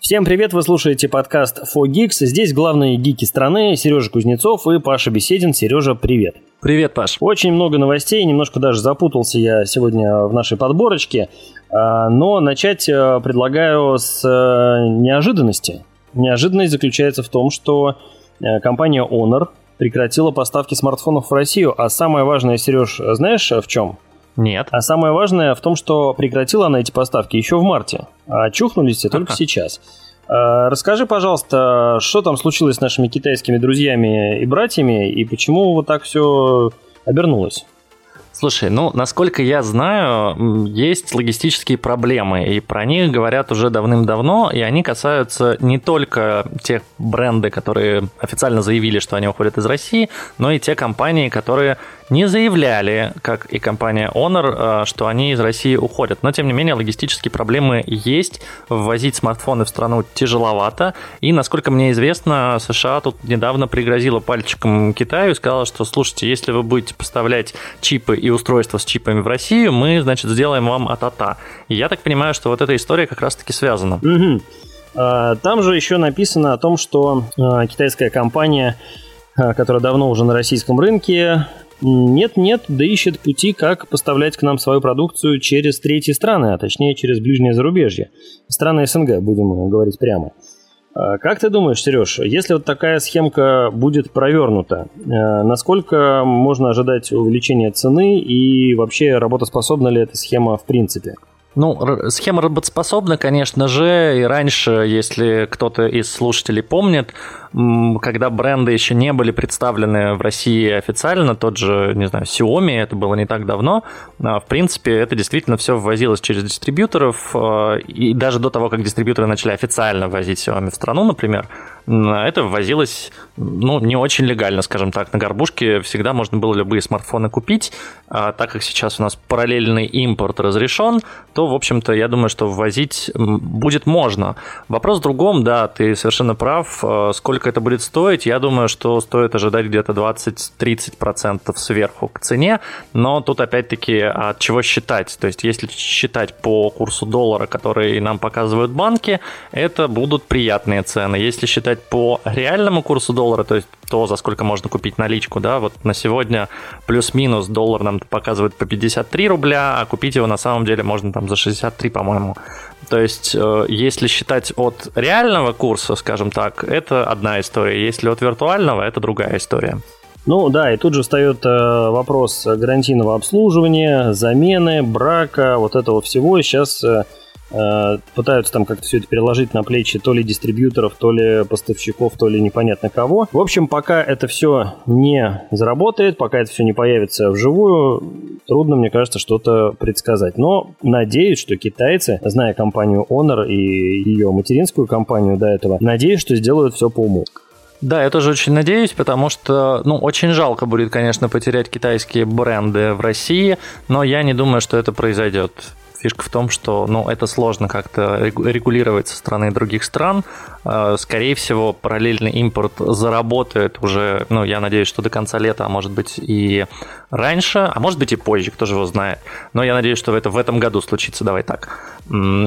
Всем привет, вы слушаете подкаст Fogix. Здесь главные гики страны Сережа Кузнецов и Паша Беседин. Сережа, привет. Привет, Паш. Очень много новостей, немножко даже запутался я сегодня в нашей подборочке. Но начать предлагаю с неожиданности. Неожиданность заключается в том, что компания Honor прекратила поставки смартфонов в Россию. А самое важное, Сереж, знаешь в чем? Нет. А самое важное в том, что прекратила она эти поставки еще в марте. А чухнулись все только сейчас. Расскажи, пожалуйста, что там случилось с нашими китайскими друзьями и братьями, и почему вот так все обернулось? Слушай, ну, насколько я знаю, есть логистические проблемы, и про них говорят уже давным-давно, и они касаются не только тех брендов, которые официально заявили, что они уходят из России, но и те компании, которые не заявляли, как и компания Honor, что они из России уходят. Но, тем не менее, логистические проблемы есть, ввозить смартфоны в страну тяжеловато, и, насколько мне известно, США тут недавно пригрозила пальчиком Китаю и сказала, что, слушайте, если вы будете поставлять чипы и устройства с чипами в Россию, мы, значит, сделаем вам а-та-та. И я так понимаю, что вот эта история как раз-таки связана. Угу. Там же еще написано о том, что китайская компания, которая давно уже на российском рынке, нет-нет, да ищет пути, как поставлять к нам свою продукцию через третьи страны, а точнее через ближнее зарубежье. Страны СНГ, будем говорить прямо. Как ты думаешь, Сереж, если вот такая схемка будет провернута, насколько можно ожидать увеличения цены и вообще работоспособна ли эта схема в принципе? Ну, схема работоспособна, конечно же, и раньше, если кто-то из слушателей помнит, когда бренды еще не были представлены в России официально, тот же, не знаю, Xiaomi, это было не так давно, в принципе, это действительно все ввозилось через дистрибьюторов, и даже до того, как дистрибьюторы начали официально ввозить Xiaomi в страну, например, это ввозилось, ну, не очень легально, скажем так, на горбушке всегда можно было любые смартфоны купить, а так как сейчас у нас параллельный импорт разрешен, то, в общем-то, я думаю, что ввозить будет можно. Вопрос в другом, да, ты совершенно прав, сколько это будет стоить, я думаю, что стоит ожидать где-то 20-30% сверху к цене, но тут опять-таки от чего считать, то есть если считать по курсу доллара, который нам показывают банки, это будут приятные цены, если считать по реальному курсу доллара, то есть то, за сколько можно купить наличку, да, вот на сегодня плюс-минус доллар нам показывает по 53 рубля, а купить его на самом деле можно там за 63, по-моему. То есть, если считать от реального курса, скажем так, это одна история, если от виртуального, это другая история. Ну да, и тут же встает вопрос гарантийного обслуживания, замены, брака, вот этого всего. Сейчас пытаются там как-то все это переложить на плечи то ли дистрибьюторов, то ли поставщиков, то ли непонятно кого. В общем, пока это все не заработает, пока это все не появится вживую, трудно, мне кажется, что-то предсказать. Но надеюсь, что китайцы, зная компанию Honor и ее материнскую компанию до этого, надеюсь, что сделают все по уму. Да, я тоже очень надеюсь, потому что, ну, очень жалко будет, конечно, потерять китайские бренды в России, но я не думаю, что это произойдет. Фишка в том, что, ну, это сложно как-то регулировать со стороны других стран. Скорее всего, параллельный импорт заработает уже, ну, я надеюсь, что до конца лета, а может быть и раньше, а может быть и позже, кто же его знает. Но я надеюсь, что это в этом году случится, давай так.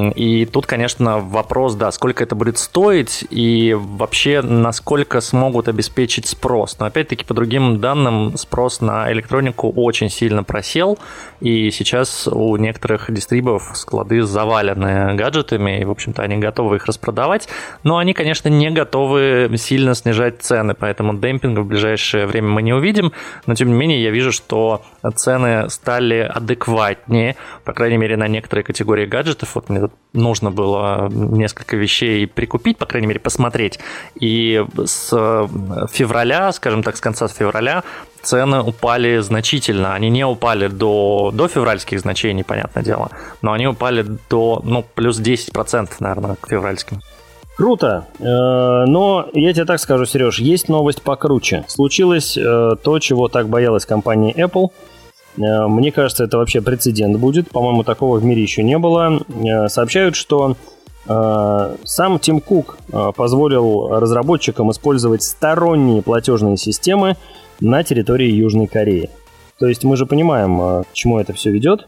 И тут, конечно, вопрос, да, сколько это будет стоить и вообще насколько смогут обеспечить спрос. Но опять-таки, по другим данным, спрос на электронику очень сильно просел, и сейчас у некоторых дистрибьюторов склады завалены гаджетами, и, в общем-то, они готовы их распродавать, но они, конечно, не готовы сильно снижать цены, поэтому демпинга в ближайшее время мы не увидим, но, тем не менее, я вижу, что цены стали адекватнее, по крайней мере, на некоторые категории гаджетов. Вот мне тут нужно было несколько вещей прикупить, по крайней мере, посмотреть, и с февраля, скажем так, с конца февраля цены упали значительно. Они не упали до февральских значений, понятное дело, но они упали до, ну, плюс 10%, наверное, к февральским. Круто, но я тебе так скажу, Сереж, есть новость покруче. Случилось то, чего так боялась компания Apple. Мне кажется, это вообще прецедент будет. По-моему, такого в мире еще не было. Сообщают, что сам Тим Кук позволил разработчикам использовать сторонние платежные системы на территории Южной Кореи. То есть мы же понимаем, к чему это все ведет.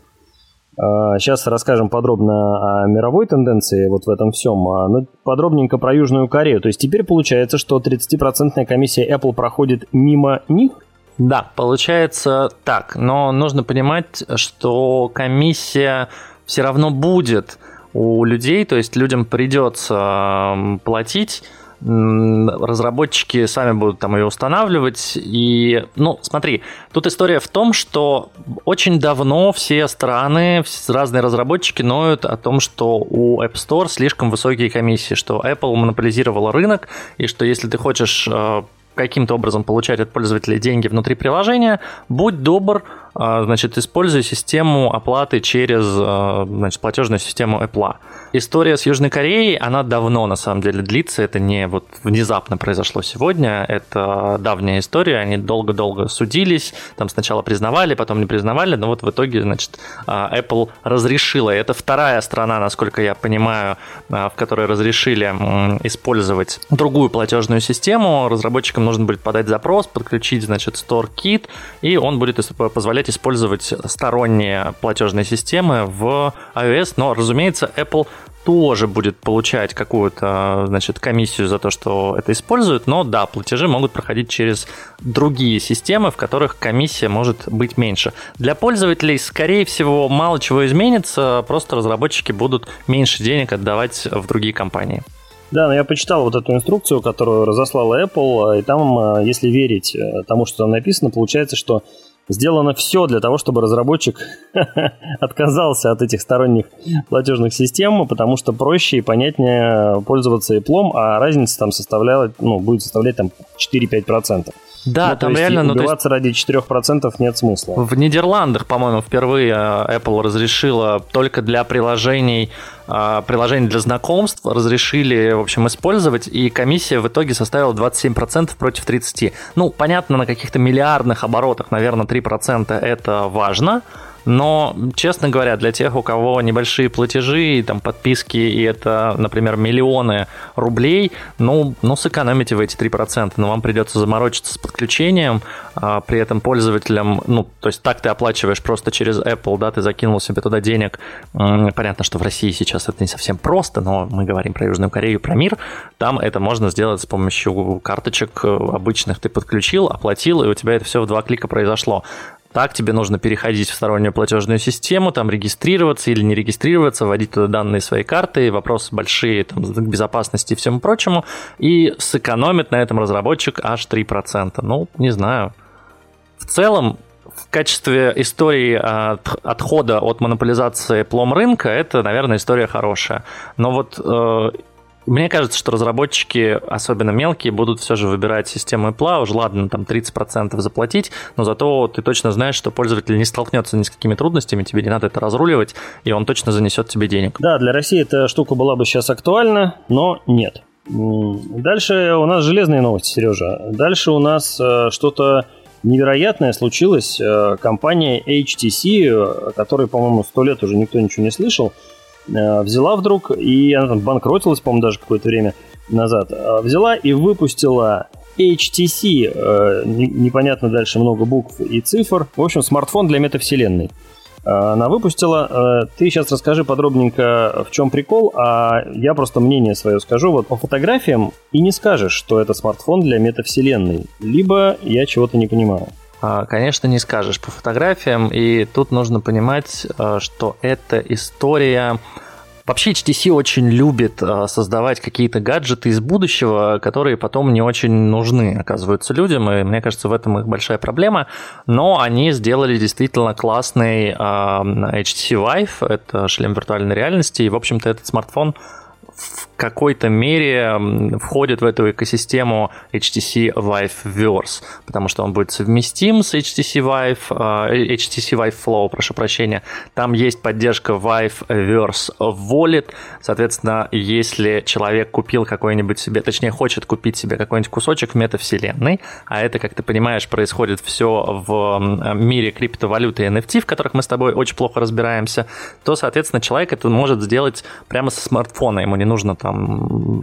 Сейчас расскажем подробно о мировой тенденции вот в этом всем, но подробненько про Южную Корею. То есть теперь получается, что 30% комиссия Apple проходит мимо них? Да, получается так, но нужно понимать, что комиссия все равно будет у людей, то есть людям придется платить. Разработчики сами будут там ее устанавливать. И, ну, смотри, тут история в том, что очень давно все страны, разные разработчики ноют о том, что у App Store слишком высокие комиссии, что Apple монополизировала рынок, и что если ты хочешь каким-то образом получать от пользователей деньги внутри приложения, будь добр, значит, используй систему оплаты через, значит, платежную систему Apple. История с Южной Кореей, она давно, на самом деле, длится. Это не вот внезапно произошло сегодня. Это давняя история. Они долго-долго судились. Там сначала признавали, потом не признавали. Но вот в итоге, значит, Apple разрешила. Это вторая страна, насколько я понимаю, в которой разрешили использовать другую платежную систему. Разработчикам нужно будет подать запрос, подключить, значит, StoreKit, и он будет позволять использовать сторонние платежные системы в iOS, но, разумеется, Apple тоже будет получать какую-то, значит, комиссию за то, что это используют, но да, платежи могут проходить через другие системы, в которых комиссия может быть меньше. Для пользователей, скорее всего, мало чего изменится, просто разработчики будут меньше денег отдавать в другие компании. Да, но я почитал вот эту инструкцию, которую разослала Apple, и там, если верить тому, что там написано, получается, что сделано все для того, чтобы разработчик отказался от этих сторонних платежных систем, потому что проще и понятнее пользоваться Apple, а разница там составляла, ну, будет составлять там 4-5%. Да, ну, там то реально... убиваться, ну, то есть, ради 4% нет смысла. В Нидерландах, по-моему, впервые Apple разрешила только для приложений для знакомств, разрешили, в общем, использовать, и комиссия в итоге составила 27% против 30%. Ну, понятно, на каких-то миллиардных оборотах, наверное, 3% это важно, но, честно говоря, для тех, у кого небольшие платежи, там, подписки, и это, например, миллионы рублей, ну сэкономите вы эти 3%, но вам придется заморочиться с подключением, при этом пользователям, ну, то есть так ты оплачиваешь просто через Apple, да, ты закинул себе туда денег, понятно, что в России сейчас это не совсем просто, но мы говорим про Южную Корею, про мир, там это можно сделать с помощью карточек обычных, ты подключил, оплатил, и у тебя это все в 2 клика произошло. Так тебе нужно переходить в стороннюю платежную систему, там регистрироваться или не регистрироваться, вводить туда данные своей карты, вопросы большие там, безопасности и всему прочему, и сэкономит на этом разработчик аж 3%. Ну, не знаю. В целом, в качестве истории отхода от монополизации плом рынка, это, наверное, история хорошая. Но вот... Мне кажется, что разработчики, особенно мелкие, будут все же выбирать систему Apple. Уж ладно, там 30% заплатить, но зато ты точно знаешь, что пользователь не столкнется ни с какими трудностями, тебе не надо это разруливать, и он точно занесет тебе денег. Да, для России эта штука была бы сейчас актуальна, но нет. Дальше у нас железные новости, Сережа. Дальше у нас что-то невероятное случилось. Компания HTC, которой, по-моему, 100 лет уже никто ничего не слышал, взяла вдруг, и она там банкротилась, по-моему, даже какое-то время назад, взяла и выпустила HTC, непонятно дальше много букв и цифр, в общем, смартфон для метавселенной. Она выпустила, ты сейчас расскажи подробненько, в чем прикол, а я просто мнение свое скажу, вот по фотографиям и не скажешь, что это смартфон для метавселенной, либо я чего-то не понимаю. Конечно, не скажешь по фотографиям, и тут нужно понимать, что эта история... Вообще HTC очень любит создавать какие-то гаджеты из будущего, которые потом не очень нужны, оказываются, людям, и мне кажется, в этом их большая проблема, но они сделали действительно классный HTC Vive, это шлем виртуальной реальности, и, в общем-то, этот смартфон в какой-то мере входит в эту экосистему HTC ViveVerse, потому что он будет совместим с HTC Vive Flow, прошу прощения. Там есть поддержка ViveVerse Wallet, соответственно, если человек купил какой-нибудь себе, точнее, хочет купить себе какой-нибудь кусочек в метавселенной, а это, как ты понимаешь, происходит все в мире криптовалюты и NFT, в которых мы с тобой очень плохо разбираемся, то, соответственно, человек это может сделать прямо со смартфона, ему не нужно там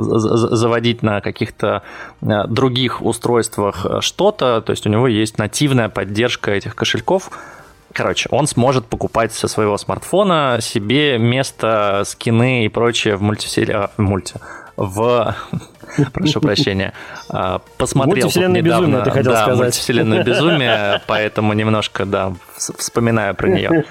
заводить на каких-то других устройствах что-то, то есть у него есть нативная поддержка этих кошельков. Короче, он сможет покупать со своего смартфона себе место, скины и прочее в мультивселенной... Прошу прощения. Посмотрел мультивселенное безумие, ты хотел сказать. Да, мультивселенное безумие, поэтому немножко, да, вспоминаю про нее.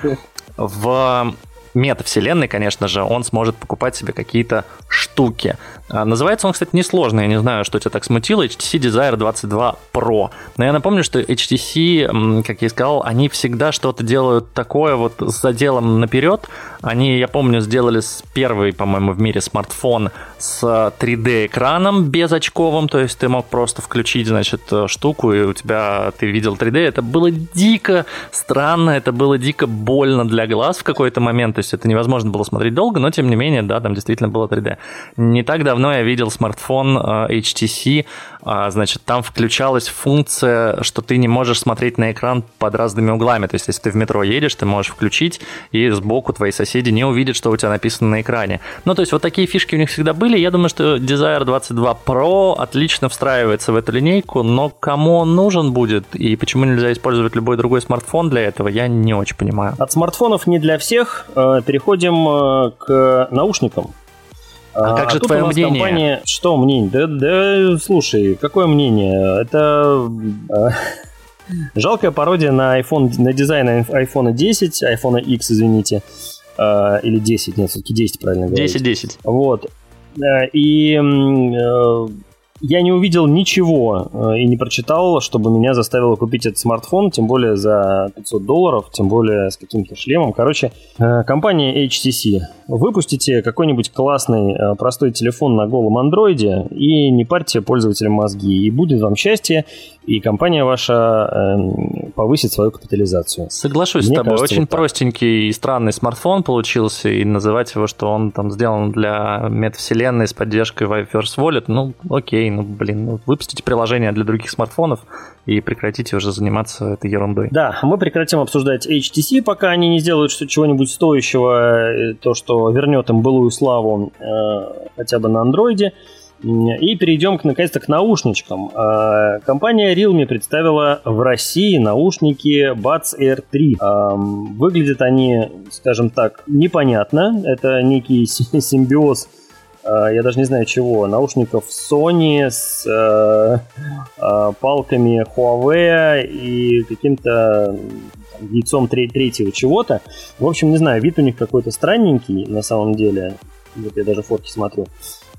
В метавселенной, конечно же, он сможет покупать себе какие-то штуки. Называется он, кстати, несложно, я не знаю, что тебя так смутило, HTC Desire 22 Pro. Но я напомню, что HTC, как я и сказал, они всегда что-то делают такое вот с заделом наперед. Они, я помню, сделали первый, по-моему, в мире смартфон с 3D-экраном безочковым, то есть ты мог просто включить, значит, штуку, и у тебя, ты видел 3D. Это было дико странно, это было дико больно для глаз в какой-то момент, то есть это невозможно было смотреть долго, но, тем не менее, да, там действительно было 3D. Не так давно я видел смартфон HTC, значит, там включалась функция, что ты не можешь смотреть на экран под разными углами, то есть если ты в метро едешь, ты можешь включить, и сбоку твои соседи не увидят, что у тебя написано на экране. Ну, то есть вот такие фишки у них всегда были, я думаю, что Desire 22 Pro отлично встраивается в эту линейку, но кому он нужен будет, и почему нельзя использовать любой другой смартфон для этого, я не очень понимаю. От смартфонов не для всех, переходим к наушникам. А как же твое мнение? Компания... Что мнение? Да, слушай, какое мнение? Это жалкая пародия на iPhone, на дизайн iPhone 10, iPhone X, извините, или 10, нет, все-таки 10, правильно говорю. 10. Вот. И я не увидел ничего и не прочитал, чтобы меня заставило купить этот смартфон, тем более за $500, тем более с каким-то шлемом. Короче, компания HTC, выпустите какой-нибудь классный простой телефон на голом андроиде и не парьте пользователям мозги. И будет вам счастье, и компания ваша повысит свою капитализацию. Соглашусь с тобой, кажется, очень вот простенький и странный смартфон получился, и называть его, что он там сделан для метавселенной с поддержкой ViveVerse Wallet, ну окей. Выпустите приложение для других смартфонов и прекратите уже заниматься этой ерундой. Да, мы прекратим обсуждать HTC, пока они не сделают чего-нибудь стоящего, то, что вернет им былую славу хотя бы на андроиде. И перейдем, наконец-то, к наушничкам. Компания Realme представила в России наушники Buds R3. Выглядят они, скажем так, непонятно. Это некий симбиоз, я даже не знаю чего, наушников Sony с палками Huawei и каким-то яйцом третьего чего-то. В общем, не знаю, вид у них какой-то странненький на самом деле. Вот я даже фотки смотрю.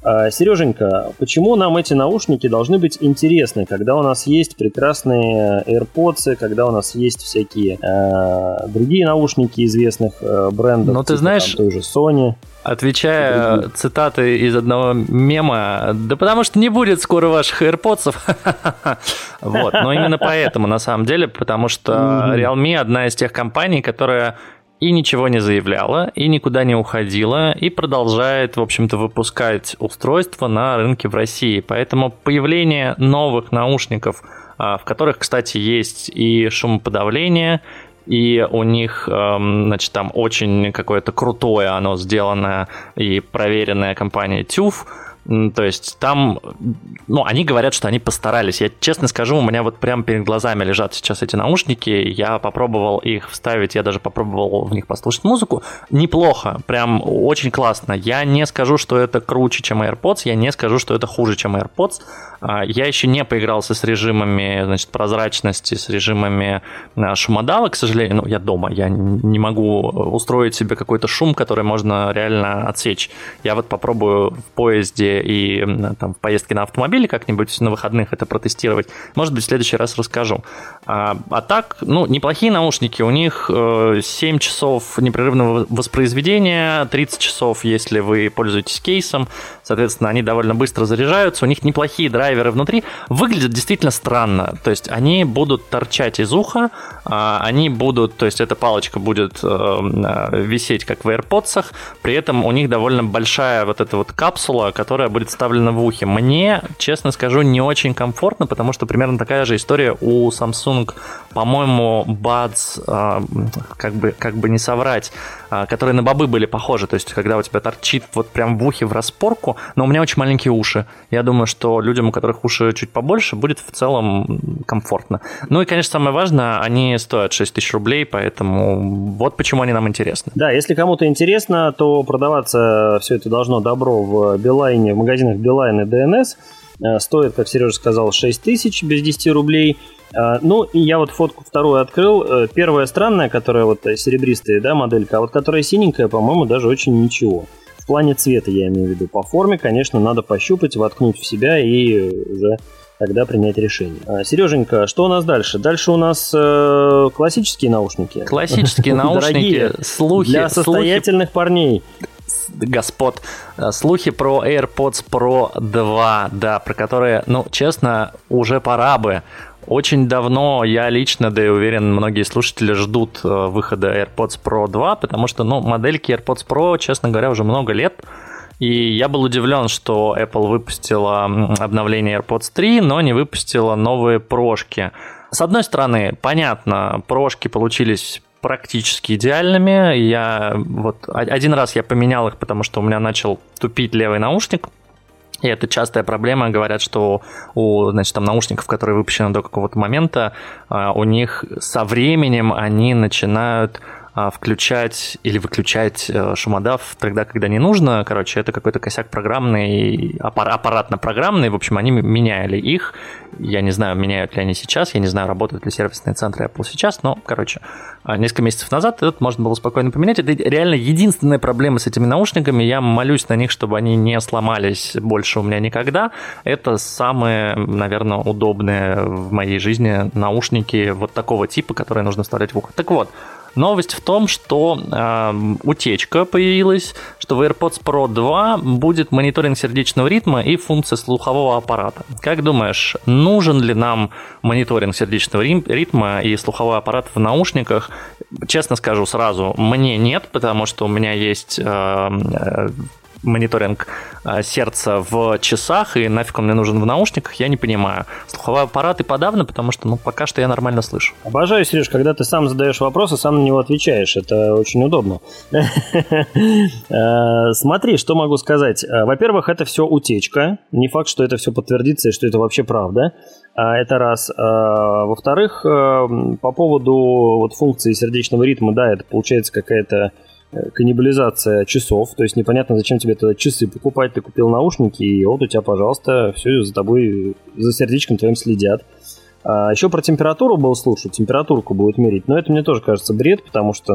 Сереженька, почему нам эти наушники должны быть интересны, когда у нас есть прекрасные AirPods, когда у нас есть всякие другие наушники известных брендов? Ну, ты знаешь, той же Sony. Отвечая цитаты из одного мема, да потому что не будет скоро ваших AirPods. Вот, но именно поэтому, на самом деле, потому что Realme одна из тех компаний, которая и ничего не заявляла, и никуда не уходила, и продолжает, в общем-то, выпускать устройства на рынке в России. Поэтому появление новых наушников, в которых, кстати, есть и шумоподавление, и у них, значит, там очень какое-то крутое оно сделанное и проверенная компания TÜV. То есть там, ну, они говорят, что они постарались. Я честно скажу, у меня вот прямо перед глазами лежат сейчас эти наушники. Я попробовал их вставить, я даже попробовал в них послушать музыку. Неплохо, прям очень классно. Я не скажу, что это круче, чем AirPods. Я не скажу, что это хуже, чем AirPods. Я еще не поигрался с режимами, значит, прозрачности, с режимами шумодава, к сожалению. Ну, я дома, я не могу устроить себе какой-то шум, который можно реально отсечь. Я вот попробую в поезде и там в поездке на автомобиле как-нибудь на выходных это протестировать. Может быть, в следующий раз расскажу. А так, ну, неплохие наушники. У них 7 часов непрерывного воспроизведения, 30 часов, если вы пользуетесь кейсом. Соответственно, они довольно быстро заряжаются. У них неплохие драйверы внутри. Выглядят действительно странно. То есть, они будут торчать из уха, они будут, то есть, эта палочка будет висеть, как в AirPods. При этом у них довольно большая вот эта вот капсула, которая которая будет вставлена в ухе. Мне, честно скажу, не очень комфортно, потому что примерно такая же история у Samsung, по-моему, Buds, как бы не соврать, которые на бобы были похожи, то есть когда у тебя торчит вот прям в ухе в распорку, но у меня очень маленькие уши. Я думаю, что людям, у которых уши чуть побольше, будет в целом комфортно. Ну и, конечно, самое важное, они стоят 6 тысяч рублей, поэтому вот почему они нам интересны. Да, если кому-то интересно, то продаваться все это должно добро в Билайне, в магазинах Билайн и ДНС. Стоит, как Сережа сказал, 6 тысяч без 10 рублей. Ну, и я вот фотку вторую открыл. Первая странная, которая вот серебристая, да, моделька, а вот которая синенькая, по-моему, даже очень ничего. В плане цвета, я имею в виду, по форме, конечно, надо пощупать, воткнуть в себя и уже тогда принять решение. Сереженька, что у нас дальше? Дальше у нас классические наушники. Классические наушники, слухи. Для состоятельных парней. Господ, слухи про AirPods Pro 2, да, про которые, ну, честно, уже пора бы. Очень давно я лично, да и уверен, многие слушатели ждут выхода AirPods Pro 2, потому что, ну, модельки AirPods Pro, честно говоря, уже много лет. И я был удивлен, что Apple выпустила обновление AirPods 3, но не выпустила новые прошки. С одной стороны, понятно, прошки получились практически идеальными. Я вот один раз я поменял их, потому что у меня начал тупить левый наушник. И это частая проблема. Говорят, что у, значит, там наушников, которые выпущены до какого-то момента, у них со временем они начинают включать или выключать шумодав тогда, когда не нужно. Короче, это какой-то косяк программный, аппаратно-программный. В общем, они меняли их. Я не знаю, меняют ли они сейчас. Я не знаю, работают ли сервисные центры Apple сейчас. Но, короче, несколько месяцев назад это можно было спокойно поменять. Это реально единственная проблема с этими наушниками. Я молюсь на них, чтобы они не сломались больше у меня никогда. Это самые, наверное, удобные в моей жизни наушники вот такого типа, которые нужно вставлять в ухо. Так вот, новость в том, что утечка появилась, что в AirPods Pro 2 будет мониторинг сердечного ритма и функция слухового аппарата. Как думаешь, нужен ли нам мониторинг сердечного ритма и слуховой аппарат в наушниках? Честно скажу сразу, мне нет, потому что у меня есть мониторинг сердца в часах, и нафиг он мне нужен в наушниках, я не понимаю. Слуховой аппарат и подавно, потому что, ну, пока что я нормально слышу. Обожаю, Сереж, когда ты сам задаешь вопрос и сам на него отвечаешь. Это очень удобно. Смотри, что могу сказать. Во-первых, это все утечка. Не факт, что это все подтвердится и что это вообще правда. Это раз. Во-вторых, по поводу вот функции сердечного ритма, да, это получается какая-то каннибализация часов, то есть непонятно, зачем тебе тогда часы покупать, ты купил наушники, и вот у тебя, пожалуйста, все за тобой, за сердечком твоим следят. А еще про температуру был слушай, температурку будут мерить, но это мне тоже кажется бред, потому что,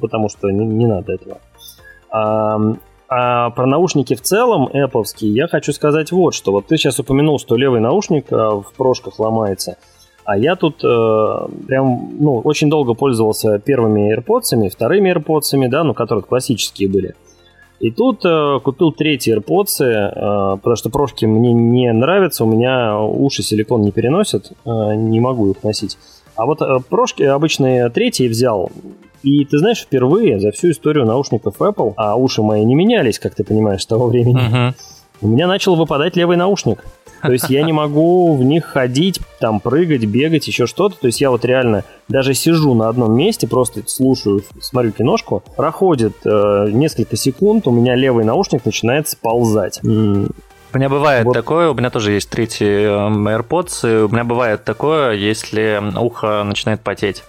потому что не надо этого. А про наушники в целом, Apple-ские, я хочу сказать вот что. Вот ты сейчас упомянул, что левый наушник в прошках ломается. А я тут очень долго пользовался первыми AirPods'ами, вторыми AirPods'ами, да, ну, которые классические были. И тут купил третьи AirPods'ы, потому что прошки мне не нравятся, у меня уши силикон не переносят, не могу их носить. А вот прошки обычные третьи взял. И ты знаешь, впервые за всю историю наушников Apple, а уши мои не менялись, как ты понимаешь, с того времени, у меня начал выпадать левый наушник. То есть я не могу в них ходить, там прыгать, бегать, еще что-то. То есть я вот реально даже сижу на одном месте, просто слушаю, смотрю киношку. Проходит несколько секунд, у меня левый наушник начинает сползать. У меня бывает вот такое, у меня тоже есть третий AirPods, и у меня бывает такое, если ухо начинает потеть.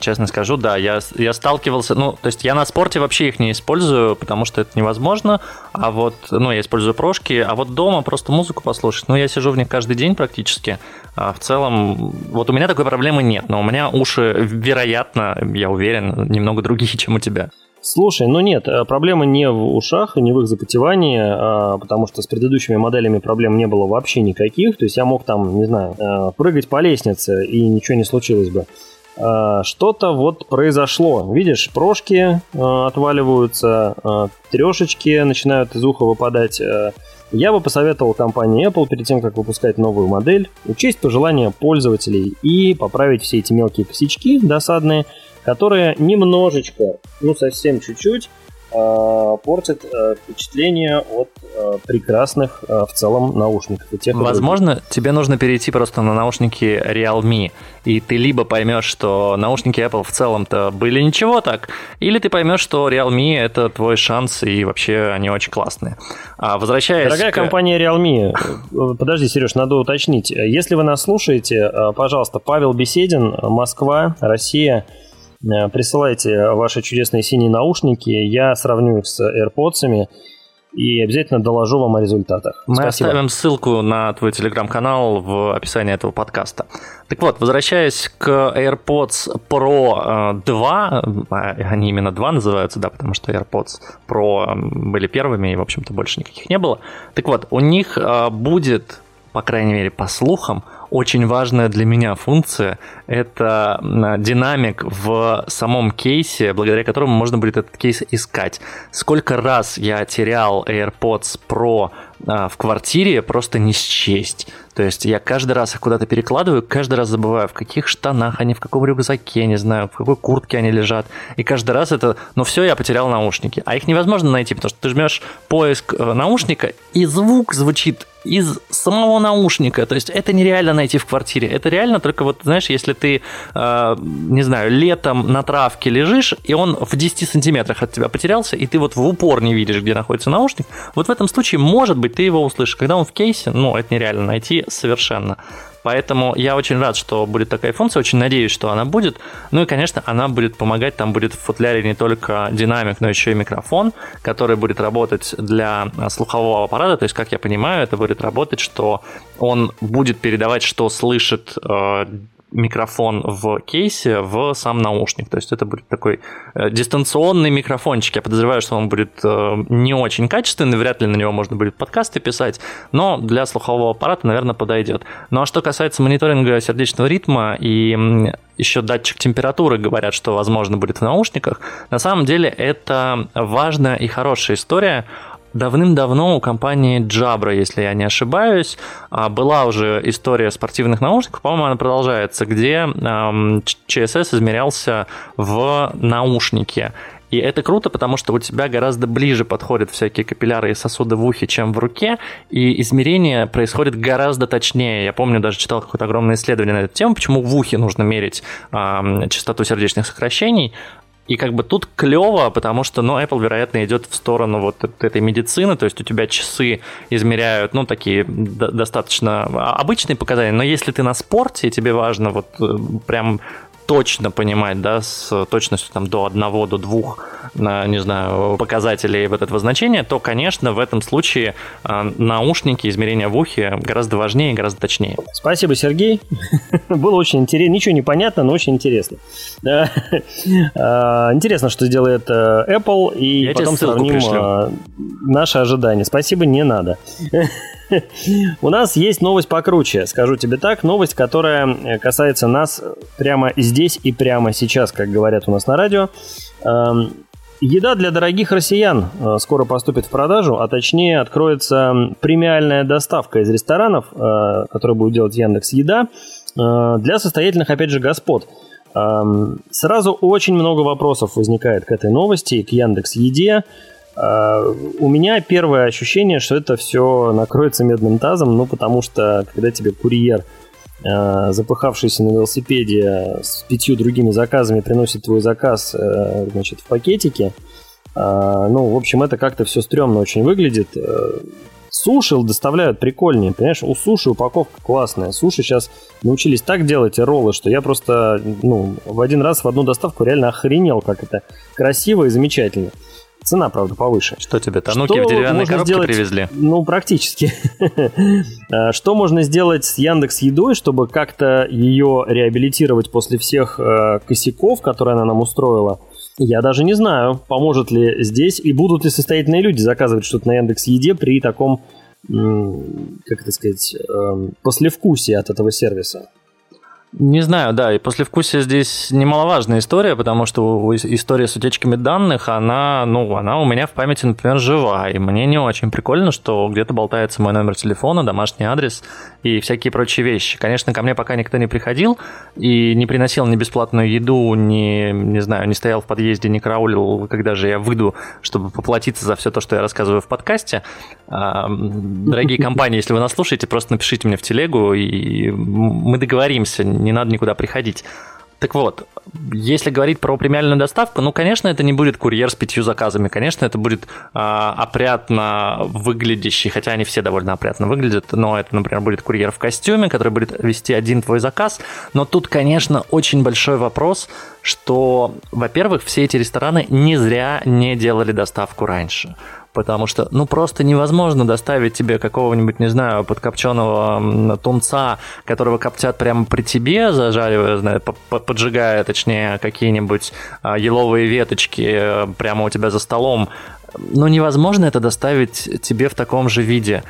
Честно скажу, да, я сталкивался, ну, то есть я на спорте вообще их не использую, потому что это невозможно, а вот, я использую прошки, а вот дома просто музыку послушать, я сижу в них каждый день практически, в целом, вот у меня такой проблемы нет, но у меня уши, вероятно, я уверен, немного другие, чем у тебя. Слушай, нет, проблема не в ушах, не в их запотевании, потому что с предыдущими моделями проблем не было вообще никаких, то есть я мог там, не знаю, прыгать по лестнице, и ничего не случилось бы. Что-то вот произошло. Видишь, прошки отваливаются, трешечки начинают из уха выпадать. Я бы посоветовал компании Apple перед тем, как выпускать новую модель, учесть пожелания пользователей и поправить все эти мелкие косячки досадные, которые немножечко, совсем чуть-чуть, портит впечатление от прекрасных в целом наушников. Возможно, тебе нужно перейти просто на наушники Realme, и ты либо поймешь, что наушники Apple в целом-то были ничего так, или ты поймешь, что Realme — это твой шанс, и вообще они очень классные. А возвращаясь... Дорогая компания Realme, подожди, Сереж, надо уточнить. Если вы нас слушаете, пожалуйста, Павел Беседин, Москва, Россия, присылайте ваши чудесные синие наушники, я сравню их с AirPods'ами и обязательно доложу вам о результатах. Мы оставим ссылку на твой телеграм-канал в описании этого подкаста. Так вот, возвращаясь к AirPods Pro 2, они именно 2 называются, да, потому что AirPods Pro были первыми и, в общем-то, больше никаких не было. Так вот, у них будет, по крайней мере, по слухам, очень важная для меня функция – это динамик в самом кейсе, благодаря которому можно будет этот кейс искать. Сколько раз я терял AirPods Pro в квартире, просто не счесть. То есть я каждый раз их куда-то перекладываю, каждый раз забываю, в каких штанах они, в каком рюкзаке, не знаю, в какой куртке они лежат. И каждый раз это, ну все, я потерял наушники. А их невозможно найти, потому что ты жмешь поиск наушника, и звук звучит из самого наушника. То есть это нереально найти в квартире. Это реально только вот, знаешь, если ты, не знаю, летом на травке лежишь, и он в 10 сантиметрах от тебя потерялся, и ты вот в упор не видишь, где находится наушник. Вот в этом случае, может быть, ты его услышишь. Когда он в кейсе, ну, это нереально найти совершенно. Поэтому я очень рад, что будет такая функция, очень надеюсь, что она будет. Ну и, конечно, она будет помогать, там будет в футляре не только динамик, но еще и микрофон, который будет работать для слухового аппарата. То есть, как я понимаю, это будет работать, что он будет передавать, что слышит микрофон в кейсе в сам наушник. То есть это будет такой дистанционный микрофончик. Я подозреваю, что он будет не очень качественный, вряд ли на него можно будет подкасты писать, но для слухового аппарата, наверное, подойдет. Ну а что касается мониторинга сердечного ритма и еще датчик температуры, говорят, что возможно будет в наушниках, на самом деле это важная и хорошая история. Давным-давно у компании Jabra, если я не ошибаюсь, была уже история спортивных наушников, по-моему, она продолжается, где ЧСС измерялся в наушнике. И это круто, потому что у тебя гораздо ближе подходят всякие капилляры и сосуды в ухе, чем в руке, и измерение происходит гораздо точнее. Я помню, даже читал какое-то огромное исследование на эту тему, почему в ухе нужно мерить частоту сердечных сокращений. И как бы тут клево, потому что, ну, Apple, вероятно, идет в сторону вот этой медицины, то есть у тебя часы измеряют, ну, такие достаточно обычные показания, но если ты на спорте, тебе важно вот прям точно понимать, да, с точностью там до 1, до 2, не знаю, показателей вот этого значения, то, конечно, в этом случае наушники, измерения в ухе гораздо важнее и гораздо точнее. Спасибо, Сергей. Было очень интересно. Ничего не понятно, но очень интересно. Интересно, что сделает Apple, и я потом сравним наши ожидания. Спасибо, не надо. У нас есть новость покруче, скажу тебе так. Новость, которая касается нас прямо здесь и прямо сейчас, как говорят у нас на радио. Еда для дорогих россиян скоро поступит в продажу, а точнее откроется премиальная доставка из ресторанов, которую будет делать Яндекс.Еда, для состоятельных, опять же, господ. Сразу очень много вопросов возникает к этой новости и к Яндекс.Еде. У меня первое ощущение, что это все накроется медным тазом, ну потому что когда тебе курьер, запыхавшийся на велосипеде с 5 другими заказами, приносит твой заказ, значит, в пакетике, ну, в общем, это как-то все стрёмно очень выглядит. Суши доставляют прикольнее, понимаешь, у суши упаковка классная. Суши сейчас научились так делать, и роллы, что я просто, ну, в один раз в одну доставку реально охренел, как это красиво и замечательно. Цена, правда, повыше. Что тебе, тануки в деревянной коробке привезли? Ну, практически. Что можно сделать с Яндекс.Едой, чтобы как-то ее реабилитировать после всех косяков, которые она нам устроила? Я даже не знаю, поможет ли здесь и будут ли состоятельные люди заказывать что-то на Яндекс.Еде при таком, как это сказать, послевкусии от этого сервиса. Не знаю, да, и послевкусие здесь немаловажная история, потому что история с утечками данных, она у меня в памяти, например, жива, и мне не очень прикольно, что где-то болтается мой номер телефона, домашний адрес и всякие прочие вещи. Конечно, ко мне пока никто не приходил и не приносил ни бесплатную еду, не стоял в подъезде, не караулил, когда же я выйду, чтобы поплатиться за все то, что я рассказываю в подкасте. Дорогие компании, если вы нас слушаете, просто напишите мне в телегу, и мы договоримся, не надо никуда приходить. Так вот, если говорить про премиальную доставку, конечно, это не будет курьер с 5 заказами, конечно, это будет опрятно выглядящий, хотя они все довольно опрятно выглядят, но это, например, будет курьер в костюме, который будет вести один твой заказ, но тут, конечно, очень большой вопрос, что, во-первых, все эти рестораны не зря не делали доставку раньше. Потому что, просто невозможно доставить тебе какого-нибудь, подкопченого тунца, которого коптят прямо при тебе, зажаривая, поджигая, точнее, какие-нибудь еловые веточки прямо у тебя за столом. Невозможно это доставить тебе в таком же виде.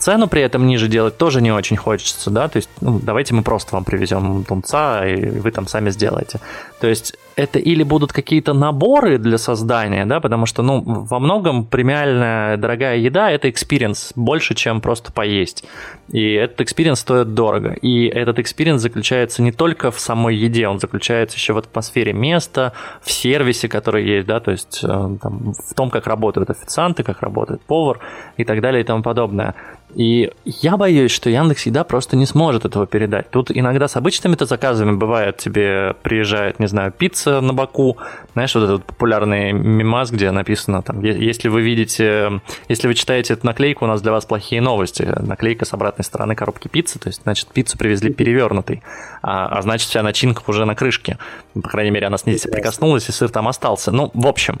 Цену при этом ниже делать тоже не очень хочется, да, то есть, давайте мы просто вам привезем тунца, и вы там сами сделаете. То есть, это или будут какие-то наборы для создания, да, потому что, во многом премиальная дорогая еда – это экспириенс больше, чем просто поесть. И этот экспириенс стоит дорого. И этот экспириенс заключается не только в самой еде, он заключается еще в атмосфере места, в сервисе, который есть, да, то есть, в том, как работают официанты, как работает повар и так далее и тому подобное. И я боюсь, что Яндекс.Еда просто не сможет этого передать. Тут иногда с обычными-то заказами бывает, тебе приезжает, пицца на боку. Знаешь, вот этот популярный мемас, где написано, если вы читаете эту наклейку, у нас для вас плохие новости. Наклейка с обратной стороны коробки пиццы, то есть, значит, пиццу привезли перевернутой, а значит, вся начинка уже на крышке. По крайней мере, она с ней соприкоснулась, и сыр там остался. В общем,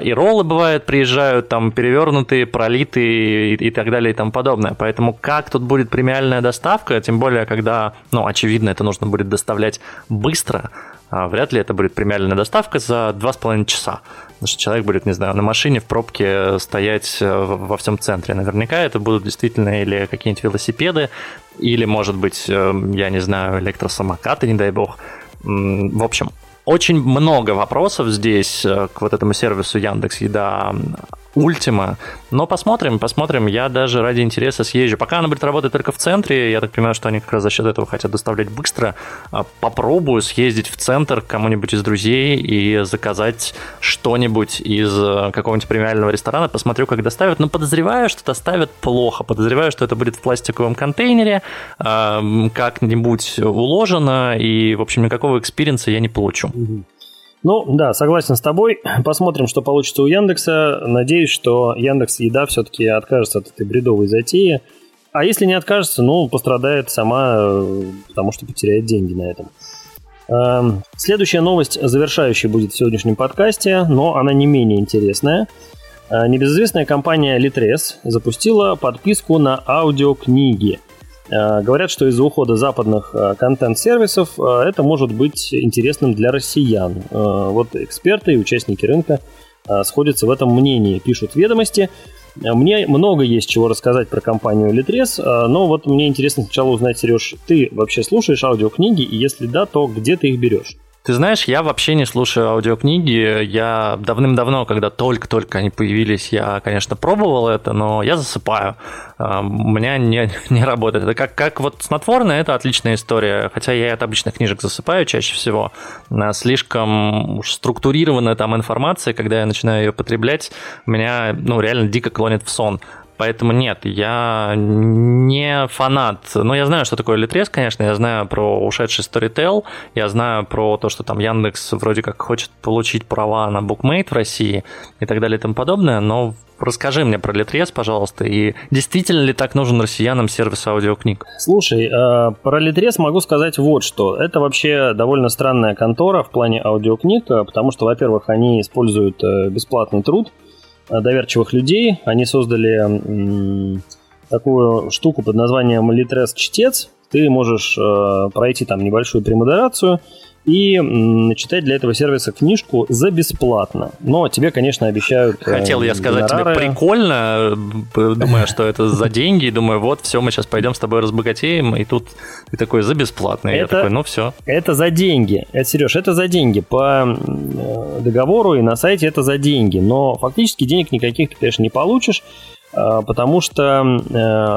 и роллы бывают, приезжают там перевернутые, пролитые и так далее и тому подобное. Поэтому как тут будет премиальная доставка, тем более, когда, очевидно, это нужно будет доставлять быстро, вряд ли это будет премиальная доставка за 2,5 часа. Потому что человек будет, на машине в пробке стоять во всем центре. Наверняка это будут действительно или какие-нибудь велосипеды, или, может быть, электросамокаты, не дай бог. В общем, очень много вопросов здесь к вот этому сервису Яндекс.Еда Ультима, но посмотрим, я даже ради интереса съезжу. Пока она будет работать только в центре, я так понимаю, что они как раз за счет этого хотят доставлять быстро. Попробую съездить в центр к кому-нибудь из друзей и заказать что-нибудь из какого-нибудь премиального ресторана, посмотрю, как доставят, но подозреваю, что доставят плохо, подозреваю, что это будет в пластиковом контейнере, как-нибудь уложено, и, в общем, никакого экспириенса я не получу. Да, согласен с тобой. Посмотрим, что получится у Яндекса. Надеюсь, что Яндекс.Еда все-таки откажется от этой бредовой затеи. А если не откажется, пострадает сама, потому что потеряет деньги на этом. Следующая новость, завершающая будет в сегодняшнем подкасте, но она не менее интересная. Небезызвестная компания Литрес запустила подписку на аудиокниги. Говорят, что из-за ухода западных контент-сервисов это может быть интересным для россиян. Вот эксперты и участники рынка сходятся в этом мнении, пишут «Ведомости». Мне много есть чего рассказать про компанию Литрес, но вот мне интересно сначала узнать, Сереж, ты вообще слушаешь аудиокниги, и если да, то где ты их берешь? Ты знаешь, я вообще не слушаю аудиокниги, я давным-давно, когда только-только они появились, я, конечно, пробовал это, но я засыпаю, у меня не работает. Это как вот снотворное, это отличная история, хотя я от обычных книжек засыпаю чаще всего, слишком уж структурированная там информация, когда я начинаю ее потреблять, меня реально дико клонит в сон. Поэтому нет, я не фанат. Я знаю, что такое Литрес, конечно, я знаю про ушедший Storytel, я знаю про то, что там Яндекс вроде как хочет получить права на BookMate в России и так далее и тому подобное, но расскажи мне про Литрес, пожалуйста, и действительно ли так нужен россиянам сервис аудиокниг? Слушай, про Литрес могу сказать вот что. Это вообще довольно странная контора в плане аудиокниг, потому что, во-первых, они используют бесплатный труд доверчивых людей. Они создали такую штуку под названием Литрес-Чтец, ты можешь пройти там небольшую премодерацию и читать для этого сервиса книжку за бесплатно. Но тебе, конечно, обещают... Хотел я сказать гонорары. Тебе прикольно, думаю, что это за деньги, думаю, вот, все, мы сейчас пойдем с тобой разбогатеем, и тут ты такой, за бесплатно. Я такой, ну все. Это за деньги. Это, Сереж, это за деньги. По договору и на сайте это за деньги. Но фактически денег никаких ты, конечно, не получишь, потому что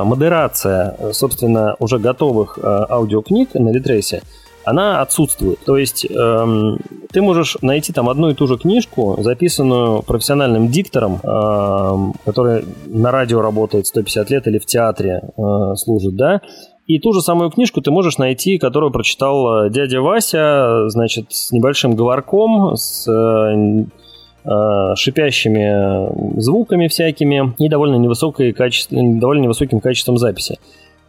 модерация, собственно, уже готовых аудиокниг на Литресе, она отсутствует. То есть ты можешь найти там одну и ту же книжку, записанную профессиональным диктором, который на радио работает 150 лет или в театре служит, да, и ту же самую книжку ты можешь найти, которую прочитал дядя Вася, значит, с небольшим говорком, с шипящими звуками всякими и довольно невысоким качеством записи.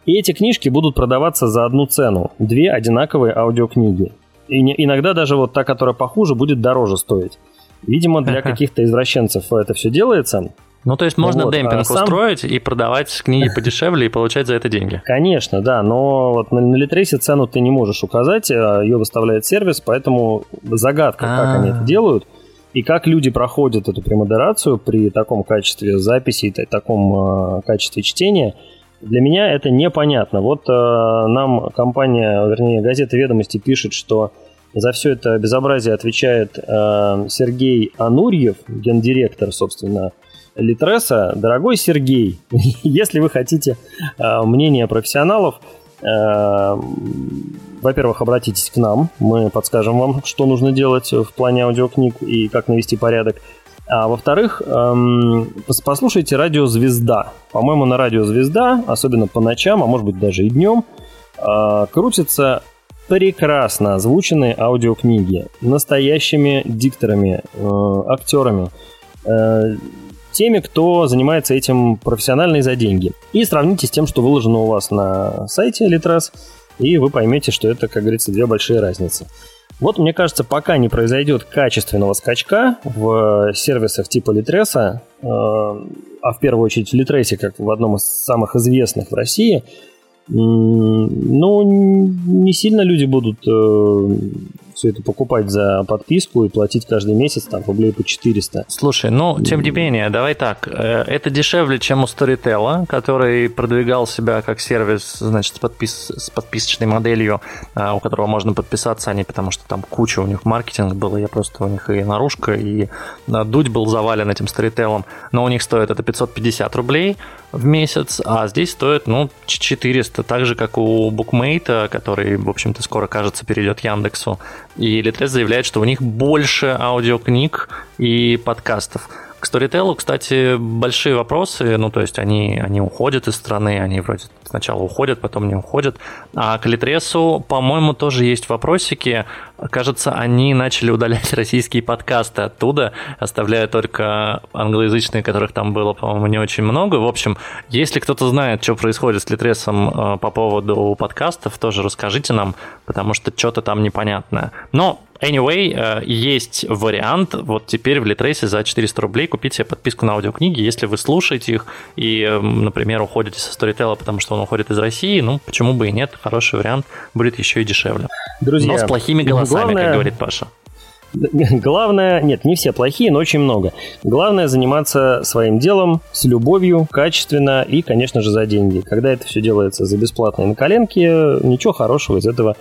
И эти книжки будут продаваться за одну цену. Две одинаковые аудиокниги. И иногда даже вот та, которая похуже, будет дороже стоить. Видимо, для каких-то извращенцев это все делается. Ну, то есть можно демпинг устроить и продавать книги подешевле и получать за это деньги. Конечно, да, но вот на Литресе цену ты не можешь указать, ее выставляет сервис, поэтому загадка, как они это делают. И как люди проходят эту премодерацию при таком качестве записи и таком качестве чтения, для меня это непонятно. Вот нам компания, вернее, газета «Ведомости» пишет, что за все это безобразие отвечает Сергей Анурьев, гендиректор, собственно, Литреса. Дорогой Сергей, если вы хотите мнения профессионалов, во-первых, обратитесь к нам, мы подскажем вам, что нужно делать в плане аудиокниг и как навести порядок. А во-вторых, послушайте «Радио Звезда». По-моему, на «Радио Звезда», особенно по ночам, а может быть даже и днем, крутятся прекрасно озвученные аудиокниги настоящими дикторами, актерами, теми, кто занимается этим профессионально и за деньги. И сравните с тем, что выложено у вас на сайте Литрес, и вы поймете, что это, как говорится, две большие разницы. Вот, мне кажется, пока не произойдет качественного скачка в сервисах типа Литреса, а в первую очередь в Литресе, как в одном из самых известных в России, ну, не сильно люди будут все это покупать за подписку и платить каждый месяц там рублей по 400. Слушай, ну, тем не менее, давай так, это дешевле, чем у Storytel, который продвигал себя как сервис, значит, с подписочной моделью, у которого можно подписаться, а не потому что там куча у них маркетинг было, я просто у них и наружка, и дудь был завален этим Storytel, но у них стоит это 550 рублей в месяц, а здесь стоит, ну, 400. Так же, как у BookMate, который, в общем-то, скоро, кажется, перейдет Яндексу. И Литрес заявляет, что у них больше аудиокниг и подкастов. К Storytel, кстати, большие вопросы. Ну, то есть они уходят из страны, они вроде сначала уходят, потом не уходят. А к Литресу, по-моему, тоже есть вопросики. Кажется, они начали удалять российские подкасты оттуда, оставляя только англоязычные, которых там было, по-моему, не очень много. В общем, если кто-то знает, что происходит с Литресом по поводу подкастов, тоже расскажите нам, потому что что-то там непонятное. Но, anyway, есть вариант вот теперь в Литресе за 400 рублей купить себе подписку на аудиокниги, если вы слушаете их и, например, уходите со Storytel, потому что он уходит из России, ну, почему бы и нет, хороший вариант, будет еще и дешевле. Друзья, но с плохими голосами, главное, как говорит Паша. Главное, нет, не все плохие, но очень много. Главное заниматься своим делом с любовью, качественно и, конечно же, за деньги. Когда это все делается за бесплатные на коленке, ничего хорошего из этого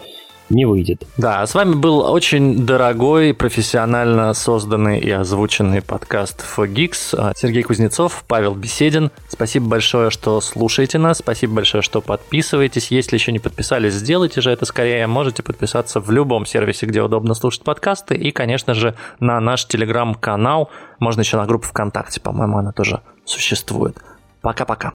не выйдет. Да, с вами был очень дорогой, профессионально созданный и озвученный подкаст Fogix. Сергей Кузнецов, Павел Беседин. Спасибо большое, что слушаете нас. Спасибо большое, что подписываетесь. Если еще не подписались, сделайте же это скорее. Можете подписаться в любом сервисе, где удобно слушать подкасты. И, конечно же, на наш телеграм-канал. Можно еще на группу ВКонтакте, по-моему, она тоже существует. Пока-пока.